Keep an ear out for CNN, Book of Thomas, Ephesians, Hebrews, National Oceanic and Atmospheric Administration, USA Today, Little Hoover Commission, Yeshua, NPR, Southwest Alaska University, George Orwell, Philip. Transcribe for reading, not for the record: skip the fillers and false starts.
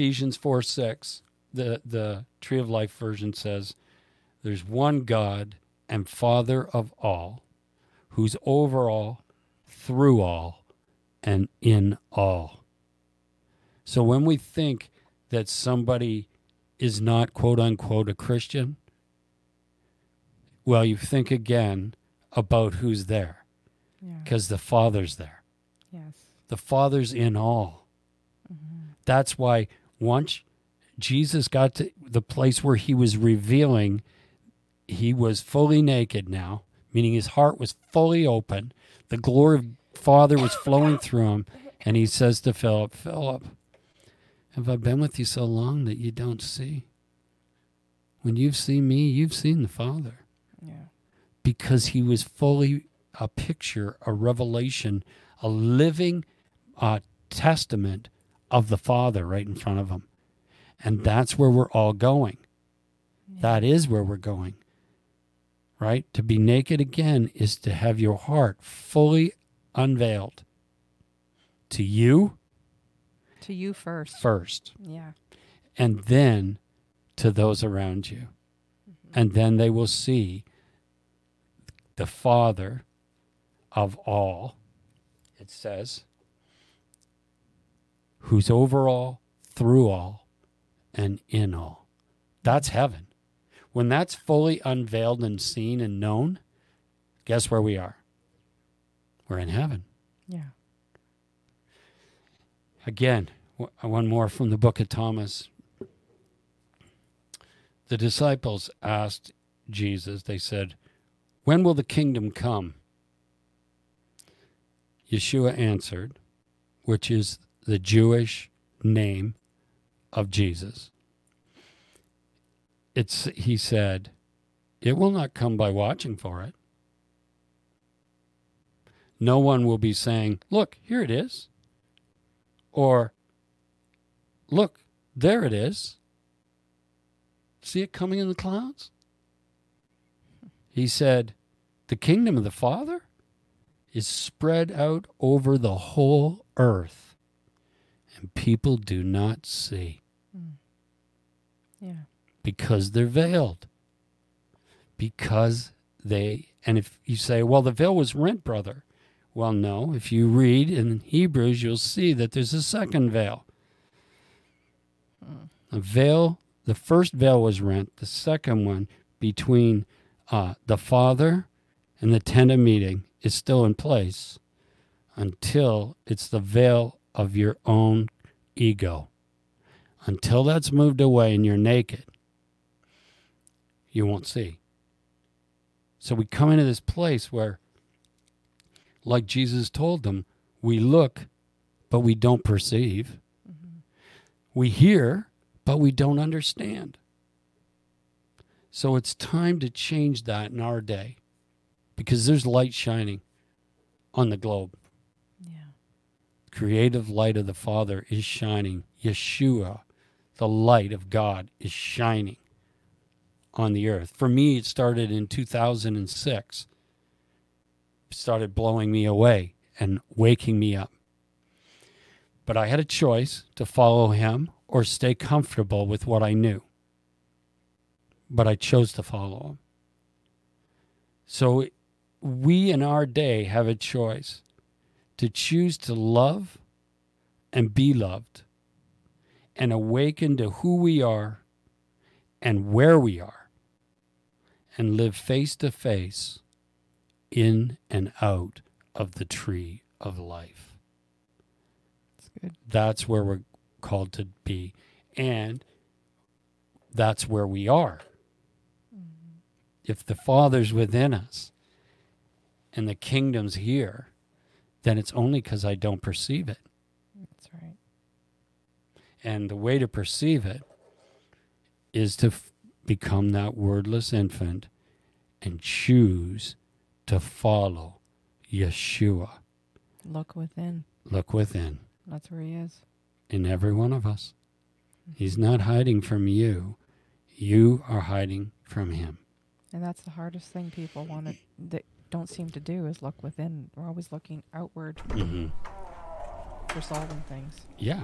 Ephesians 4:6, the Tree of Life version says, there's one God and Father of all, who's over all, through all, and in all. So when we think that somebody is not, quote unquote, a Christian, well, you think again about who's there, because the Father's there. Yes. The Father's in all. Mm-hmm. That's why once Jesus got to the place where he was revealing, he was fully naked now, meaning his heart was fully open. The glory of Father was flowing through him. And he says to Philip, "Philip, have I been with you so long that you don't see? When you've seen me, you've seen the Father." Yeah. Because he was fully a picture, a revelation, a living testament of the Father right in front of him. And that's where we're all going. Yeah. That is where we're going, right? To be naked again is to have your heart fully unveiled to you. To you first. First. Yeah. And then to those around you. Mm-hmm. And then they will see the Father of all, it says, who's over all, through all, and in all. That's heaven. When that's fully unveiled and seen and known, guess where we are? We're in heaven. Yeah. Again, one more from the Book of Thomas. The disciples asked Jesus, they said, "When will the kingdom come?" Yeshua answered, which is the Jewish name of Jesus. He said, "It will not come by watching for it. No one will be saying, 'Look, here it is,' or 'Look, there it is. See it coming in the clouds?'" He said, "The kingdom of the Father is spread out over the whole earth, and people do not see." Yeah. Because they're veiled. And if you say, "Well, the veil was rent, brother." Well, no. If you read in Hebrews, you'll see that there's a second veil. The first veil was rent. The second one between the Father and the tent of meeting is still in place until it's the veil of your own ego. Until that's moved away and you're naked, you won't see. So we come into this place where, like Jesus told them, we look, but we don't perceive. Mm-hmm. We hear, but we don't understand. So it's time to change that in our day, because there's light shining on the globe. Yeah. Creative light of the Father is shining. Yeshua, the light of God, is shining on the earth. For me, it started in 2006. It started blowing me away and waking me up. But I had a choice to follow him or stay comfortable with what I knew. But I chose to follow him. So we in our day have a choice to choose to love and be loved and awaken to who we are and where we are, and live face to face in and out of the tree of life. That's good. That's where we're called to be, and that's where we are. Mm-hmm. If the Father's within us and the kingdom's here, then it's only because I don't perceive it. That's right. And the way to perceive it is to become that wordless infant and choose to follow Yeshua. Look within. Look within. That's where he is. In every one of us. Mm-hmm. He's not hiding from you. You are hiding from him. And that's the hardest thing people want to, that don't seem to do, is look within. We're always looking outward. Mm-hmm. For solving things. Yeah.